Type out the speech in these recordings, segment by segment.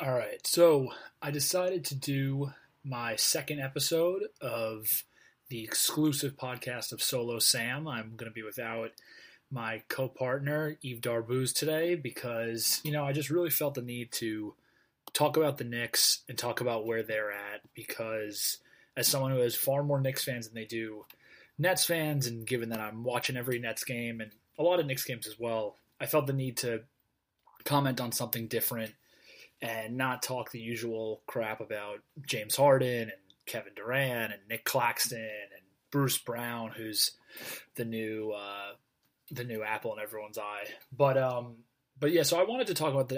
All right, so I decided to do my second episode of the exclusive podcast of Solo Sam. I'm going to be without my co-partner, Eve Darbuz, today because, you know, I just really felt the need to talk about the Knicks and talk about where they're at because as someone who has far more Knicks fans than they do Nets fans, and given that I'm watching every Nets game and a lot of Knicks games as well, I felt the need to comment on something different and not talk the usual crap about James Harden and Kevin Durant and Nick Claxton and Bruce Brown, who's the new apple in everyone's eye. But so I wanted to talk about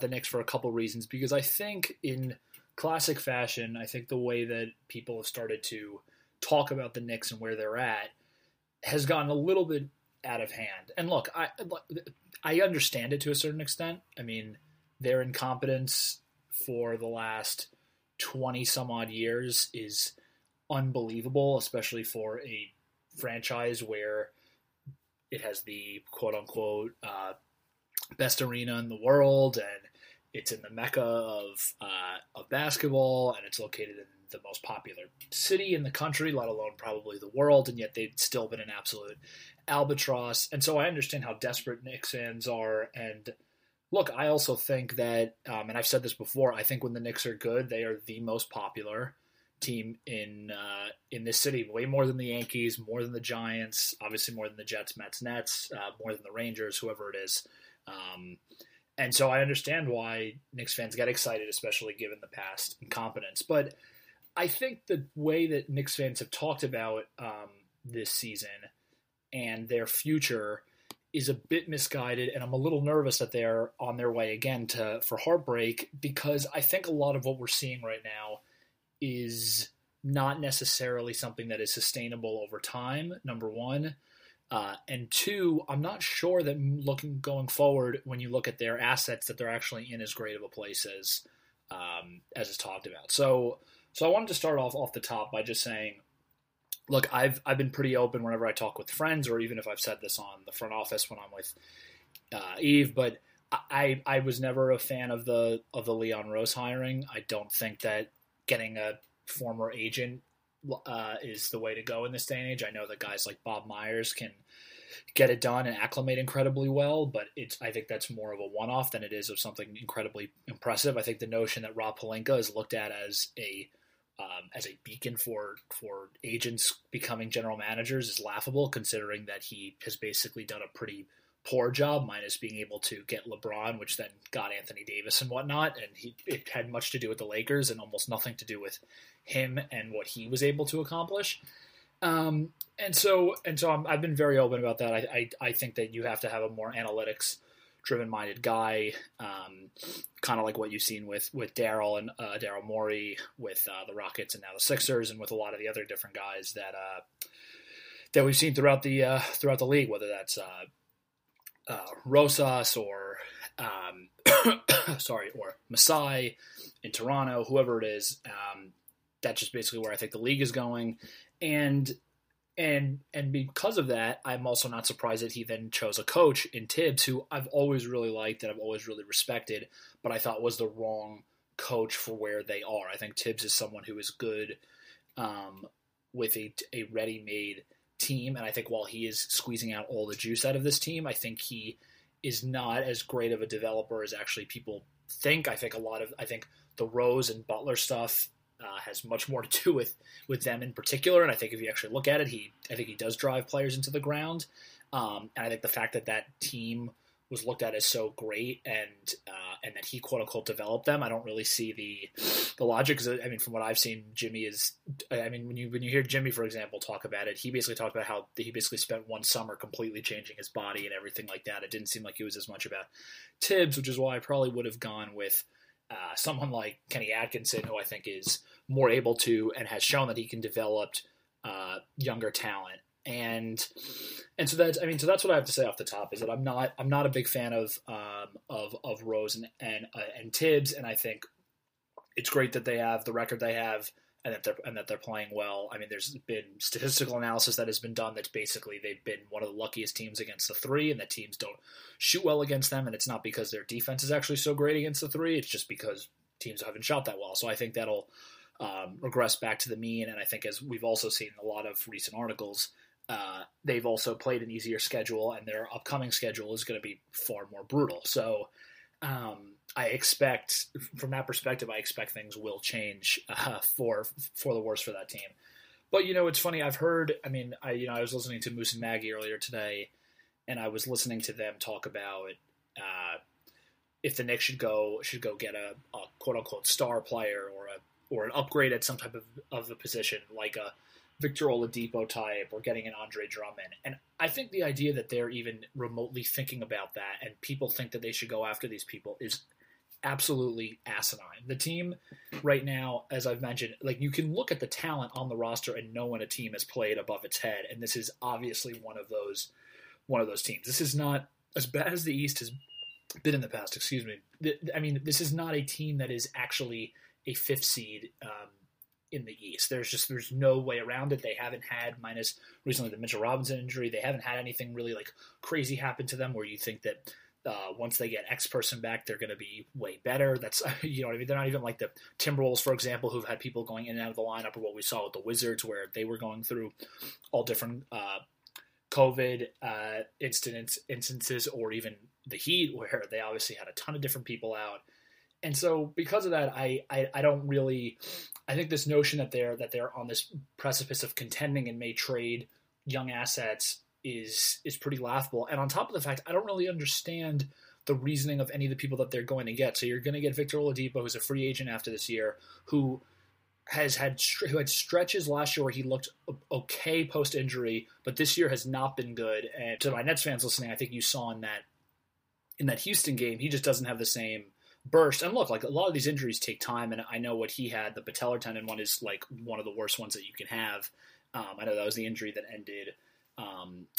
the Knicks for a couple reasons, because I think in classic fashion, I think the way that people have started to talk about the Knicks and where they're at has gotten a little bit out of hand. And look, I understand it to a certain extent. I mean, their incompetence for the last 20 some odd years is unbelievable, especially for a franchise where it has the quote unquote best arena in the world, and it's in the mecca of basketball, and it's located in the most popular city in the country, let alone probably the world, and yet they've still been an absolute albatross. And so I understand how desperate Knicks fans are. And look, I also think that, and I've said this before, I think when the Knicks are good, they are the most popular team in this city, way more than the Yankees, more than the Giants, obviously more than the Jets, Mets, Nets, more than the Rangers, whoever it is. And so I understand why Knicks fans get excited, especially given the past incompetence. But I think the way that Knicks fans have talked about this season and their future is a bit misguided, and I'm a little nervous that they're on their way again for heartbreak, because I think a lot of what we're seeing right now is not necessarily something that is sustainable over time, number one. And two, I'm not sure that going forward, when you look at their assets, that they're actually in as great of a place as is talked about. So I wanted to start off the top by just saying, look, I've been pretty open whenever I talk with friends, or even if I've said this on the front office when I'm with Eve, but I was never a fan of the Leon Rose hiring. I don't think that getting a former agent is the way to go in this day and age. I know that guys like Bob Myers can get it done and acclimate incredibly well, but I think that's more of a one-off than it is of something incredibly impressive. I think the notion that Rob Pelinka is looked at as a beacon for agents becoming general managers is laughable, considering that he has basically done a pretty poor job, minus being able to get LeBron, which then got Anthony Davis and whatnot. And it had much to do with the Lakers and almost nothing to do with him and what he was able to accomplish. I've been very open about that. I think that you have to have a more analytics driven-minded guy, kind of like what you've seen with Daryl and Daryl Morey, with the Rockets and now the Sixers, and with a lot of the other different guys that we've seen throughout the league, whether that's Rosas or or Masai in Toronto, whoever it is. That's just basically where I think the league is going, and because of that, I'm also not surprised that he then chose a coach in Tibbs, who I've always really liked and I've always really respected, but I thought was the wrong coach for where they are. I think Tibbs is someone who is good with a ready-made team, and I think while he is squeezing out all the juice out of this team, I think he is not as great of a developer as actually people think. I think the Rose and Butler stuff has much more to do with them in particular, and I think if you actually look at it, I think he does drive players into the ground, and I think the fact that team was looked at as so great, and and that he, quote unquote, developed them. I don't really see the logic. Cause I mean, from what I've seen, Jimmy is, I mean, when you hear Jimmy, for example, talk about it, he basically talked about how he basically spent one summer completely changing his body and everything like that. It didn't seem like it was as much about Tibbs, which is why I probably would have gone with someone like Kenny Atkinson, who I think is more able to, and has shown that he can develop younger talent. And so that's, I mean, so that's what I have to say off the top, is that I'm not a big fan of Rose and Tibbs. And I think it's great that they have the record they have and that they're playing well. I mean, there's been statistical analysis that has been done that's basically they've been one of the luckiest teams against the three, and that teams don't shoot well against them. And it's not because their defense is actually so great against the three. It's just because teams haven't shot that well. So I think that'll regress back to the mean. And I think, as we've also seen in a lot of recent articles, they've also played an easier schedule, and their upcoming schedule is going to be far more brutal. So I expect, from that perspective, things will change for the worse for that team. But, you know, it's funny. I've heard, I mean, I was listening to Moose and Maggie earlier today, and I was listening to them talk about if the Knicks should go get a quote unquote star player or an upgrade at some type of a position, like a Victor Oladipo type, or getting an Andre Drummond. And I think the idea that they're even remotely thinking about that, and people think that they should go after these people, is absolutely asinine. The team right now, as I've mentioned, like, you can look at the talent on the roster and know when a team has played above its head. And this is obviously one of those teams. This is not as bad as the East has been in the past. Excuse me. I mean, this is not a team that is actually a fifth seed, in the East. There's no way around it. They haven't had, minus recently the Mitchell Robinson injury, they haven't had anything really like crazy happen to them where you think that once they get X person back, they're going to be way better. That's, you know what I mean? They're not even like the Timberwolves, for example, who've had people going in and out of the lineup, or what we saw with the Wizards, where they were going through all different COVID instances, or even the Heat, where they obviously had a ton of different people out. And so because of that, I don't really, I think this notion that they're on this precipice of contending and may trade young assets is pretty laughable. And on top of the fact, I don't really understand the reasoning of any of the people that they're going to get. So you're going to get Victor Oladipo, who's a free agent after this year, who had stretches last year where he looked okay post-injury, but this year has not been good. And to my Nets fans listening, I think you saw in that Houston game, he just doesn't have the same burst. And look, like, a lot of these injuries take time, and I know what he had, the patellar tendon one, is like one of the worst ones that you can have. I know that was the injury that ended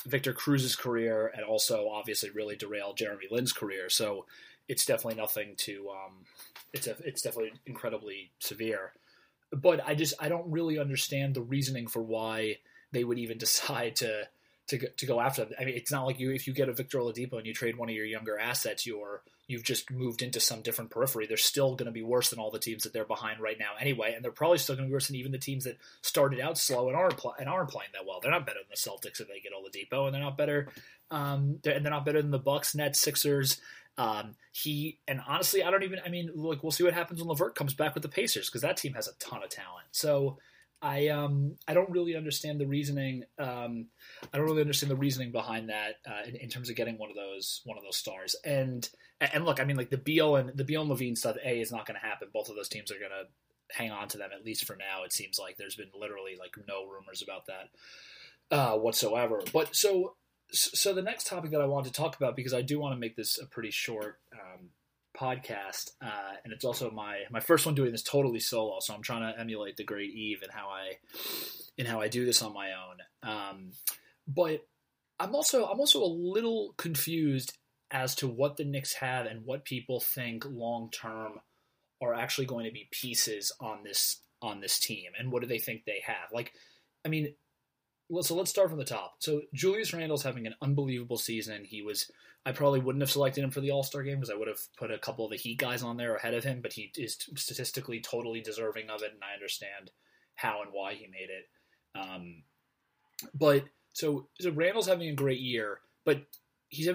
Victor Cruz's career, and also obviously really derailed Jeremy Lin's career. So it's definitely nothing to it's definitely incredibly severe. But I don't really understand the reasoning for why they would even decide to go after them. I mean, it's not like if you get a Victor Oladipo and you trade one of your younger assets, you've just moved into some different periphery. They're still going to be worse than all the teams that they're behind right now anyway, and they're probably still going to be worse than even the teams that started out slow and aren't playing that well. They're not better than the Celtics if they get Oladipo, and they're not better than the Bucks, Nets, Sixers. Honestly, look, we'll see what happens when LeVert comes back with the Pacers, because that team has a ton of talent. So I don't really understand the reasoning. I don't really understand the reasoning behind that in terms of getting one of those stars. And look, I mean, like, the Beal and Levine stuff, is not going to happen. Both of those teams are going to hang on to them, at least for now. It seems like there's been literally like no rumors about that whatsoever. But so the next topic that I wanted to talk about, because I do want to make this a pretty short podcast, and it's also my first one doing this totally solo, so I'm trying to emulate the great Eve and how I do this on my own. But I'm also a little confused as to what the Knicks have and what people think long term are actually going to be pieces on this team, and what do they think they have. Like, I mean, so let's start from the top. So Julius Randle's having an unbelievable season. I probably wouldn't have selected him for the All-Star game, because I would have put a couple of the Heat guys on there ahead of him, but he is statistically totally deserving of it, and I understand how and why he made it. But so Randle's having a great year, but he's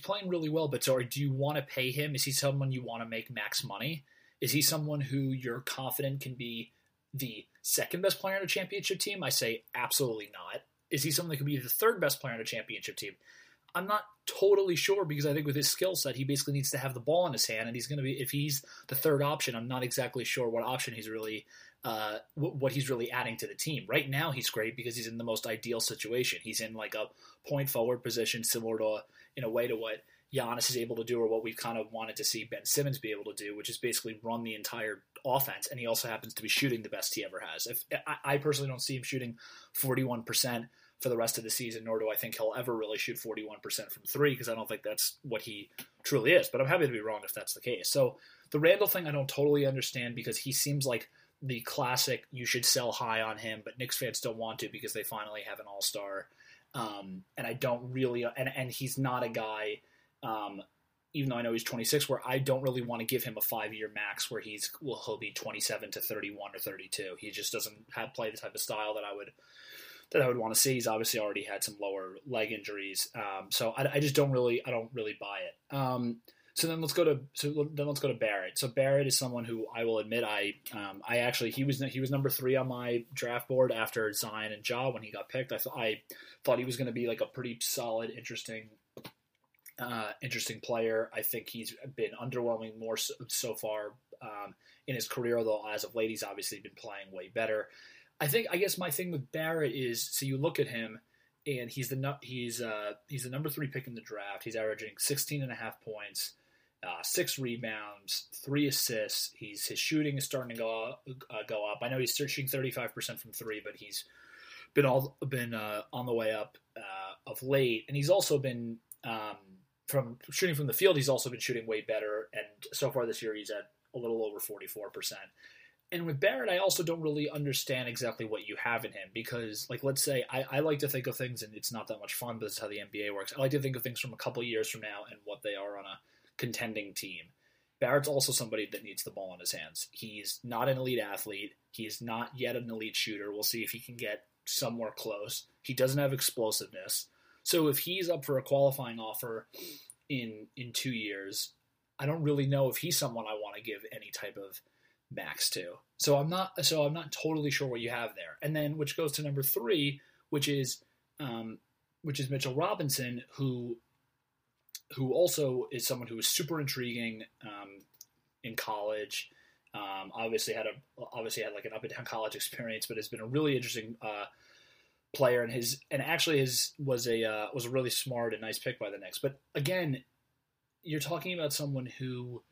playing really well. But so, do you want to pay him? Is he someone you want to make max money? Is he someone who you're confident can be the second best player on a championship team? I say absolutely not. Is he someone that could be the third best player on a championship team? I'm not totally sure, because I think with his skill set, he basically needs to have the ball in his hand, and he's going to be, if he's the third option, I'm not exactly sure what option he's really, what he's really adding to the team. Right now, he's great because he's in the most ideal situation. He's in like a point forward position, similar to, in a way, to what Giannis is able to do, or what we've kind of wanted to see Ben Simmons be able to do, which is basically run the entire offense. And he also happens to be shooting the best he ever has. If I personally don't see him shooting 41% for the rest of the season, nor do I think he'll ever really shoot 41% from three, because I don't think that's what he truly is. But I'm happy to be wrong if that's the case. So the Randall thing I don't totally understand, because he seems like the classic, you should sell high on him, but Knicks fans don't want to because they finally have an all-star. And I don't really – and he's not a guy – even though I know he's 26, where I don't really want to give him a 5-year max where he'll be 27 to 31 or 32. He just doesn't play the type of style that I would want to see. He's obviously already had some lower leg injuries, so I just don't really buy it. So then let's go to Barrett. So Barrett is someone who I will admit he was number 3 on my draft board after Zion and Ja when he got picked. I thought he was going to be like a pretty solid, interesting player. I think he's been underwhelming more so far in his career, although as of late, he's obviously been playing way better. I guess my thing with Barrett is, so you look at him, and he's the number 3 pick in the draft. He's averaging 16.5 points, 6 rebounds, 3 assists. His shooting is starting to go up. I know he's shooting 35% from three, but he's been on the way up of late, and he's also been from shooting from the field, he's also been shooting way better, and so far this year he's at a little over 44%. And with Barrett, I also don't really understand exactly what you have in him, because, like, let's say, I like to think of things, and it's not that much fun, but this is how the NBA works. I like to think of things from a couple years from now and what they are on a contending team. Barrett's also somebody that needs the ball in his hands. He's not an elite athlete. He is not yet an elite shooter. We'll see if he can get somewhere close. He doesn't have explosiveness. So if he's up for a qualifying offer in 2 years, I don't really know if he's someone I want to give any type of max to. So I'm not totally sure what you have there. And then, which goes to number 3, which is Mitchell Robinson, who also is someone who is super intriguing in college. Obviously had like an up and down college experience, but has been a really interesting player, and was a really smart and nice pick by the Knicks. But again, you're talking about someone who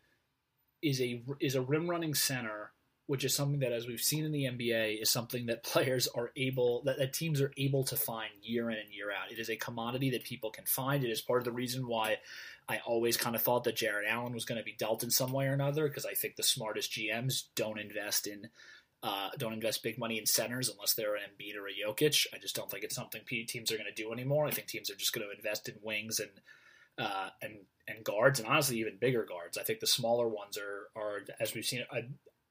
is a rim running center, which is something that, as we've seen in the NBA, is something that teams are able to find year in and year out. It is a commodity that people can find. It is part of the reason why I always kind of thought that Jared Allen was going to be dealt in some way or another, because I think the smartest GMs don't invest big money in centers unless they're an Embiid or a Jokic. I just don't think it's something teams are going to do anymore. I think teams are just going to invest in wings and guards, and honestly, even bigger guards. I think the smaller ones are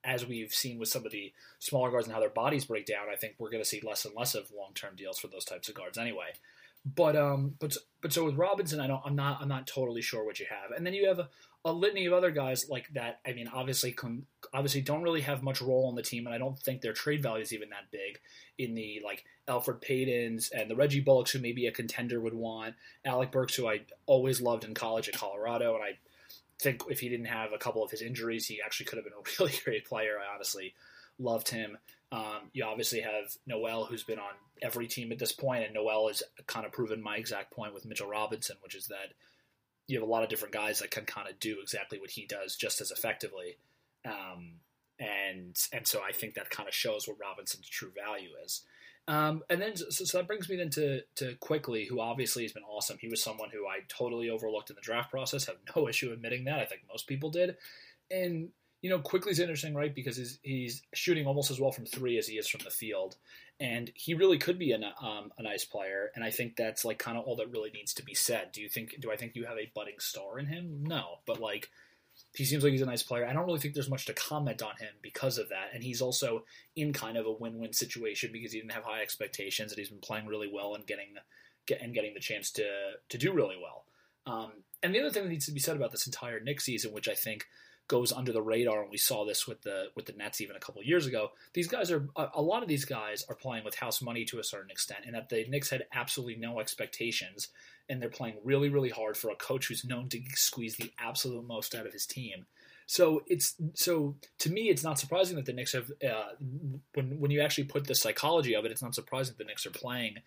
as we've seen with some of the smaller guards and how their bodies break down, I think we're going to see less and less of long-term deals for those types of guards anyway. But so with Robinson, I'm not totally sure what you have. And then you have a litany of other guys like that. I mean, obviously don't really have much role on the team, and I don't think their trade value is even that big, in the like Alfred Paytons and the Reggie Bullocks, who maybe a contender would want, Alec Burks, who I always loved in college at Colorado, and I think if he didn't have a couple of his injuries, he actually could have been a really great player. I honestly loved him. You obviously have Noel, who's been on every team at this point, and Noel has kind of proven my exact point with Mitchell Robinson, which is that you have a lot of different guys that can kind of do exactly what he does just as effectively. And so I think that kind of shows what Robinson's true value is. And then that brings me then to Quickly, who obviously has been awesome. He was someone who I totally overlooked in the draft process, have no issue admitting that. I think most people did. And, you know, Quickly's interesting, right? Because he's shooting almost as well from three as he is from the field. And he really could be a nice player. And I think that's like kind of all that really needs to be said. Do I think you have a budding star in him? No, but like, he seems like he's a nice player. I don't really think there's much to comment on him because of that. And he's also in kind of a win-win situation because he didn't have high expectations, and he's been playing really well and getting the chance to do really well. And the other thing that needs to be said about this entire Knicks season, which I think goes under the radar, and we saw this with the Nets even a couple of years ago. These guys are a lot of these guys are playing with house money to a certain extent, and that the Knicks had absolutely no expectations, and they're playing really, really hard for a coach who's known to squeeze the absolute most out of his team. So to me, it's not surprising that the Knicks have when you actually put the psychology of it, it's not surprising that the Knicks are playing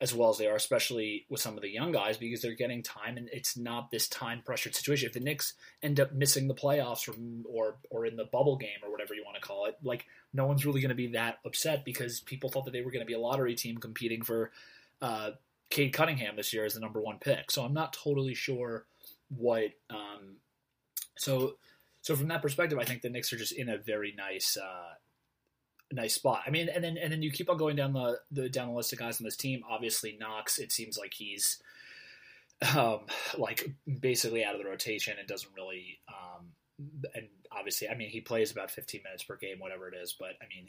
as well as they are, especially with some of the young guys, because they're getting time, and it's not this time-pressured situation. If the Knicks end up missing the playoffs or in the bubble game or whatever you want to call it, like, no one's really going to be that upset, because people thought that they were going to be a lottery team competing for Cade Cunningham this year as the number one pick. So I'm not totally sure what So from that perspective, I think the Knicks are just in a very nice spot. I mean, and then you keep on going down the list of guys on this team. Obviously, Knox, it seems like he's basically out of the rotation and doesn't really. And obviously, I mean, he plays about 15 minutes per game, whatever it is. But I mean,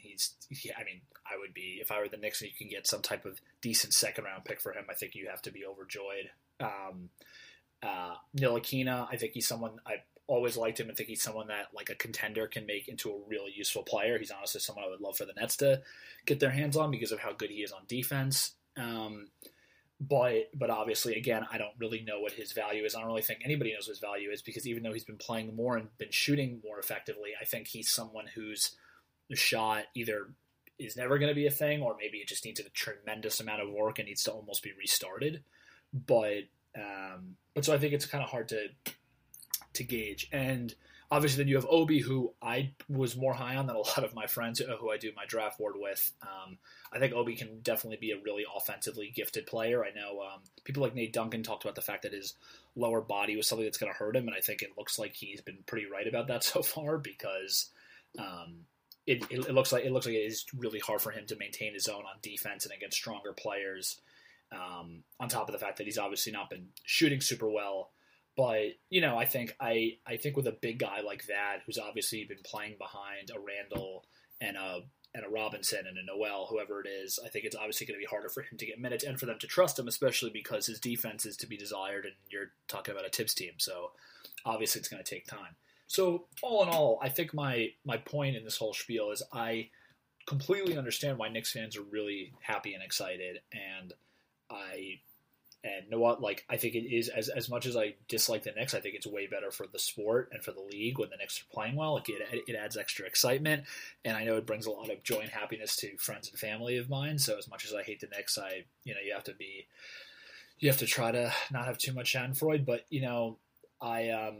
I would be, if I were the Knicks and you can get some type of decent second round pick for him, I think you have to be overjoyed. Nil Akina, I think he's someone I always liked him and think he's someone that like a contender can make into a really useful player. He's honestly someone I would love for the Nets to get their hands on because of how good he is on defense. But obviously, again, I don't really know what his value is. I don't really think anybody knows what his value is, because even though he's been playing more and been shooting more effectively, I think he's someone whose shot either is never going to be a thing, or maybe it just needs a tremendous amount of work and needs to almost be restarted. But so I think it's kind of hard to gauge. And obviously then you have Obi, who I was more high on than a lot of my friends who I do my draft board with. I think Obi can definitely be a really offensively gifted player. I know people like Nate Duncan talked about the fact that his lower body was something that's going to hurt him, and I think it looks like he's been pretty right about that so far, because it looks like it is really hard for him to maintain his own on defense and against stronger players, on top of the fact that he's obviously not been shooting super well. But, you know, I think with a big guy like that, who's obviously been playing behind a Randall and a Robinson and a Noel, whoever it is, I think it's obviously going to be harder for him to get minutes and for them to trust him, especially because his defense is to be desired, and you're talking about a Tibbs team. So obviously it's going to take time. So all in all, I think my point in this whole spiel is I completely understand why Knicks fans are really happy and excited, and know what? Like, I think it is, as much as I dislike the Knicks, I think it's way better for the sport and for the league when the Knicks are playing well. Like, it adds extra excitement, and I know it brings a lot of joy and happiness to friends and family of mine. So as much as I hate the Knicks, you have to try to not have too much Schadenfreude. But you know, I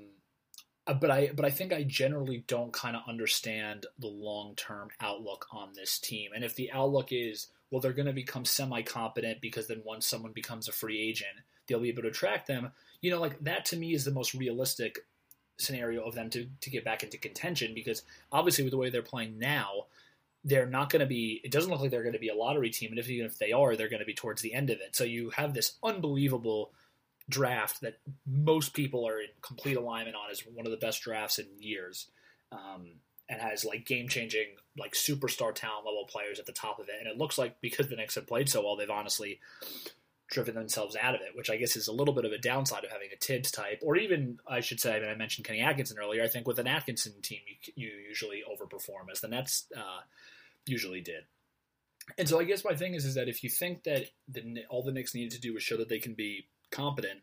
think I generally don't kind of understand the long-term outlook on this team. And if the outlook is, well, they're going to become semi-competent because then once someone becomes a free agent, they'll be able to attract them. You know, like, that to me is the most realistic scenario of them to get back into contention, because obviously with the way they're playing now, they're not going to be – it doesn't look like they're going to be a lottery team. And even if they are, they're going to be towards the end of it. So you have this unbelievable draft that most people are in complete alignment on as one of the best drafts in years. And has like game-changing, like superstar talent-level players at the top of it. And it looks like because the Knicks have played so well, they've honestly driven themselves out of it, which I guess is a little bit of a downside of having a Tibbs type. Or even, I should say, I mean, I mentioned Kenny Atkinson earlier. I think with an Atkinson team, you usually overperform, as the Nets usually did. And so I guess my thing is that if you think that all the Knicks needed to do was show that they can be competent,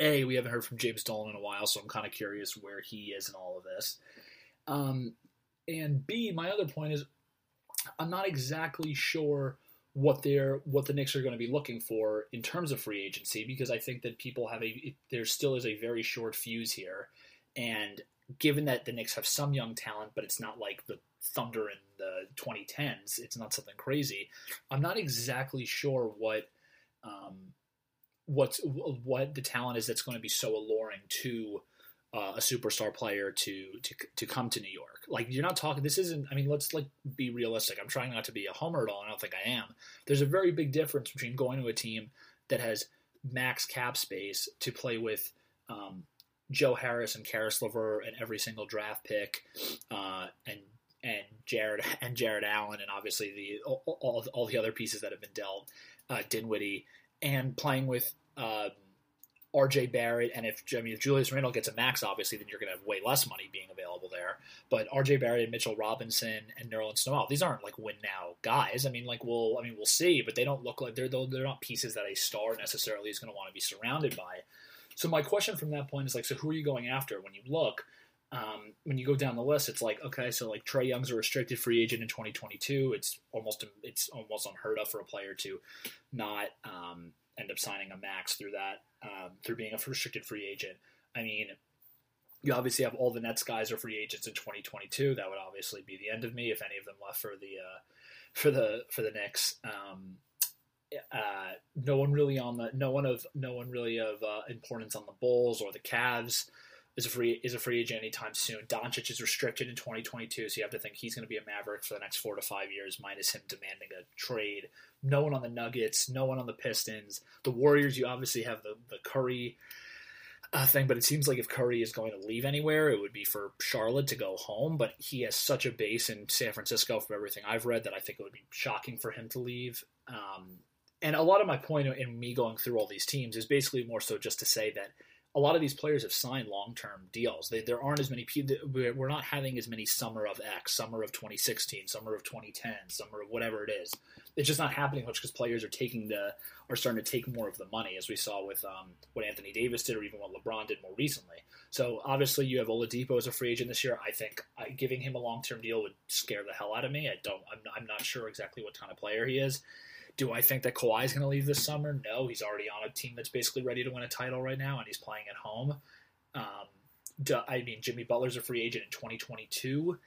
A, we haven't heard from James Dolan in a while, so I'm kind of curious where he is in all of this. And B, my other point is, I'm not exactly sure what the Knicks are going to be looking for in terms of free agency, because I think that people there still is a very short fuse here. And given that the Knicks have some young talent, but it's not like the Thunder in the 2010s, it's not something crazy. I'm not exactly sure what the talent is that's going to be so alluring to a superstar player to come to New York. Like, you're not talking, this isn't, I mean, let's like be realistic. I'm trying not to be a homer at all. I don't think I am. There's a very big difference between going to a team that has max cap space to play with Joe Harris and Karis LeVert and every single draft pick and Jared Allen, and obviously all the other pieces that have been dealt, Dinwiddie, and playing with RJ Barrett, and if Julius Randle gets a max, obviously, then you're going to have way less money being available there. But RJ Barrett and Mitchell Robinson and Nerlens Noel, these aren't like win now guys. We'll see, but they don't look like they're not pieces that a star necessarily is going to want to be surrounded by. So my question from that point is so who are you going after when you look? When you go down the list, it's Trae Young's a restricted free agent in 2022. It's almost unheard of for a player to not end up signing a max through that, through being a restricted free agent. You obviously have all the Nets guys are free agents in 2022. That would obviously be the end of me if any of them left for the Knicks. No one really of importance on the Bulls or the Cavs is a free agent anytime soon. Doncic is restricted in 2022, so you have to think he's going to be a Maverick for the next 4 to 5 years, minus him demanding a trade. No one on the Nuggets, no one on the Pistons. The Warriors, you obviously have the Curry thing, but it seems like if Curry is going to leave anywhere, it would be for Charlotte to go home, but he has such a base in San Francisco from everything I've read that I think it would be shocking for him to leave. And a lot of my point in me going through all these teams is basically more so just to say that a lot of these players have signed long-term deals. There aren't as many people. We're not having as many summer of X, summer of 2016, summer of 2010, summer of whatever it is. It's just not happening much because players are starting to take more of the money, as we saw with what Anthony Davis did or even what LeBron did more recently. So obviously you have Oladipo as a free agent this year. I think giving him a long-term deal would scare the hell out of me. I'm not sure exactly what kind of player he is. Do I think that Kawhi's going to leave this summer? No, he's already on a team that's basically ready to win a title right now, and he's playing at home. Jimmy Butler's a free agent in 2022.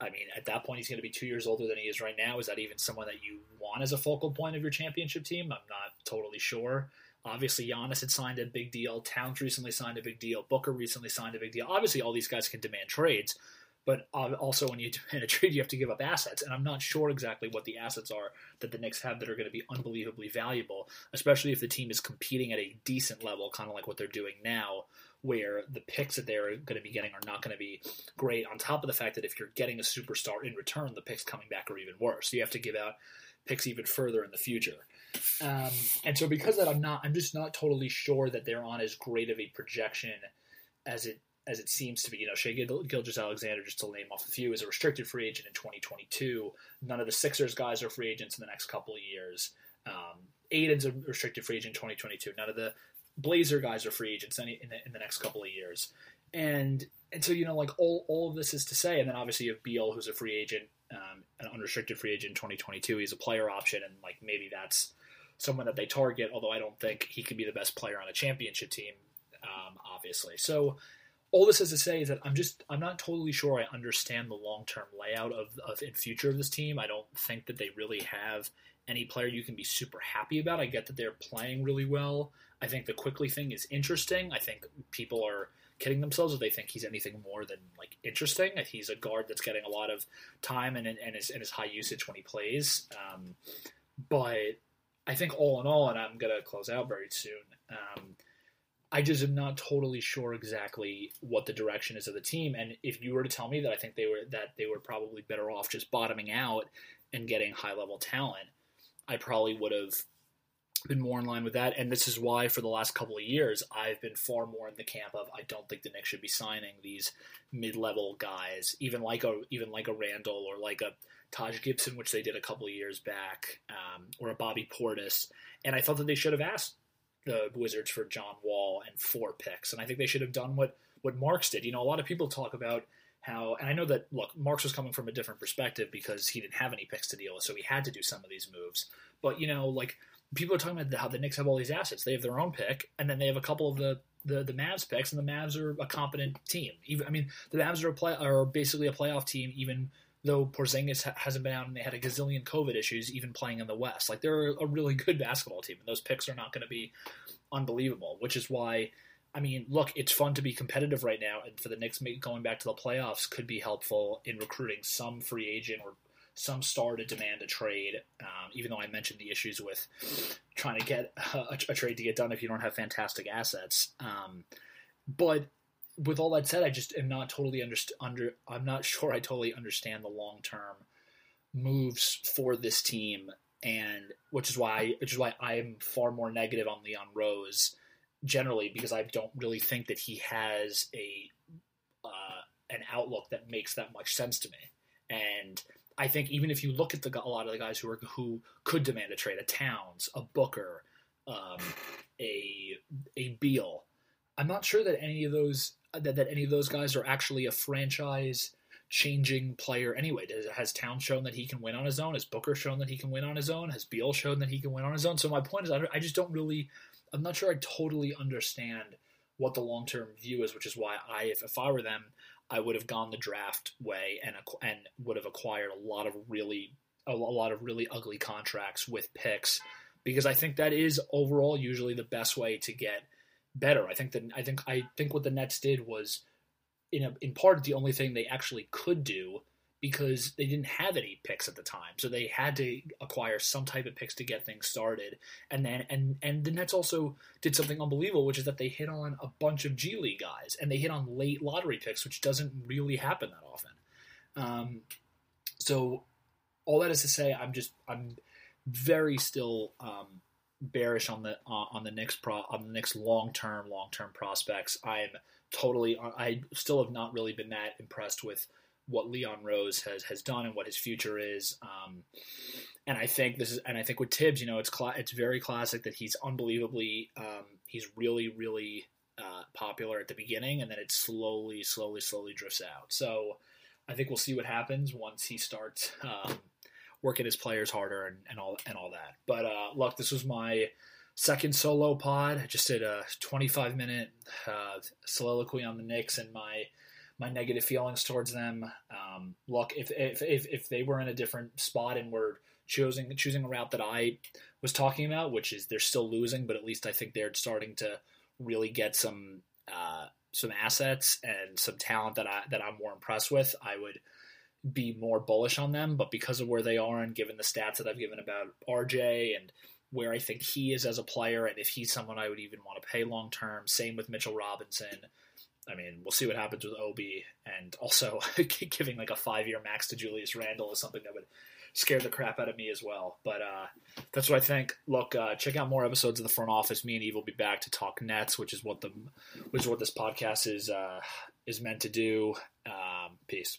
At that point, he's going to be 2 years older than he is right now. Is that even someone that you want as a focal point of your championship team? I'm not totally sure. Obviously, Giannis had signed a big deal. Towns recently signed a big deal. Booker recently signed a big deal. Obviously, all these guys can demand trades. But also when you demand a trade, you have to give up assets. And I'm not sure exactly what the assets are that the Knicks have that are going to be unbelievably valuable, especially if the team is competing at a decent level, kind of like what they're doing now, where the picks that they're going to be getting are not going to be great, on top of the fact that if you're getting a superstar in return, the picks coming back are even worse. So you have to give out picks even further in the future. And so because of that, I'm just not totally sure that they're on as great of a projection as it seems to be. Shai Gilgeous-Alexander, just to name off a few, is a restricted free agent in 2022. None of the Sixers guys are free agents in the next couple of years. Aiden's a restricted free agent in 2022. None of the Blazer guys are free agents in the next couple of years. And so all of this is to say, and then obviously you have Beal, who's a free agent, an unrestricted free agent in 2022. He's a player option, and maybe that's someone that they target, although I don't think he could be the best player on a championship team, obviously. So all this is to say is that I'm not totally sure I understand the long-term layout of and future of this team. I don't think that they really have any player you can be super happy about. I get that they're playing really well. I think the Quickly thing is interesting. I think people are kidding themselves if they think he's anything more than interesting. He's a guard that's getting a lot of time and is high usage when he plays. But I think all in all, and I'm going to close out very soon, I just am not totally sure exactly what the direction is of the team. And if you were to tell me that, I think they were probably better off just bottoming out and getting high-level talent, I probably would have been more in line with that. And this is why for the last couple of years, I've been far more in the camp of I don't think the Knicks should be signing these mid-level guys, even like a Randall or like a Taj Gibson, which they did a couple of years back, or a Bobby Portis. And I thought that they should have asked the Wizards for John Wall and 4 picks. And I think they should have done what Marks did. A lot of people talk about how, and I know that, look, Marks was coming from a different perspective because he didn't have any picks to deal with, so he had to do some of these moves. But, people are talking about how the Knicks have all these assets. They have their own pick, and then they have a couple of the Mavs picks, and the Mavs are a competent team. The Mavs are basically a playoff team, even though Porzingis hasn't been out and they had a gazillion COVID issues even playing in the West. They're a really good basketball team, and those picks are not going to be unbelievable, which is why, it's fun to be competitive right now, and for the Knicks going back to the playoffs could be helpful in recruiting some free agent or some star to demand a trade, even though I mentioned the issues with trying to get a trade to get done if you don't have fantastic assets. But with all that said, I just am not totally I'm not sure I totally understand the long-term moves for this team, and which is why I'm far more negative on Leon Rose generally, because I don't really think that he has an outlook that makes that much sense to me. And I think even if you look at a lot of the guys who could demand a trade, a Towns, a Booker, a Beal, I'm not sure that any of those guys are actually a franchise-changing player anyway. Has Towns shown that he can win on his own? Has Booker shown that he can win on his own? Has Beal shown that he can win on his own? So my point is, I'm not sure I totally understand what the long-term view is, which is why if I were them, I would have gone the draft way and would have acquired a lot of really ugly contracts with picks, because I think that is overall usually the best way to get better. I think what the Nets did was in part the only thing they actually could do, because they didn't have any picks at the time, so they had to acquire some type of picks to get things started. And the Nets also did something unbelievable, which is that they hit on a bunch of G League guys, and they hit on late lottery picks, which doesn't really happen that often. So all that is to say, I'm very still bearish on the Knicks long-term prospects. I still have not really been that impressed with what Leon Rose has done and what his future is. And I think with Tibbs, it's very classic that he's unbelievably, he's really, really popular at the beginning, and then it slowly drifts out. So I think we'll see what happens once he starts working his players harder and all that. But look, this was my second solo pod. I just did a 25-minute soliloquy on the Knicks and my negative feelings towards them. Look, if they were in a different spot and were choosing a route that I was talking about, which is they're still losing, but at least I think they're starting to really get some assets and some talent that I'm more impressed with, I would be more bullish on them. But because of where they are and given the stats that I've given about RJ and where I think he is as a player, and if he's someone I would even want to pay long term, same with Mitchell Robinson. I mean, we'll see what happens with Obi, and also giving like a 5-year max to Julius Randle is something that would scare the crap out of me as well. But that's what I think. Look, check out more episodes of The Front Office. Me and Eve will be back to talk Nets, which is what this podcast is meant to do. Peace.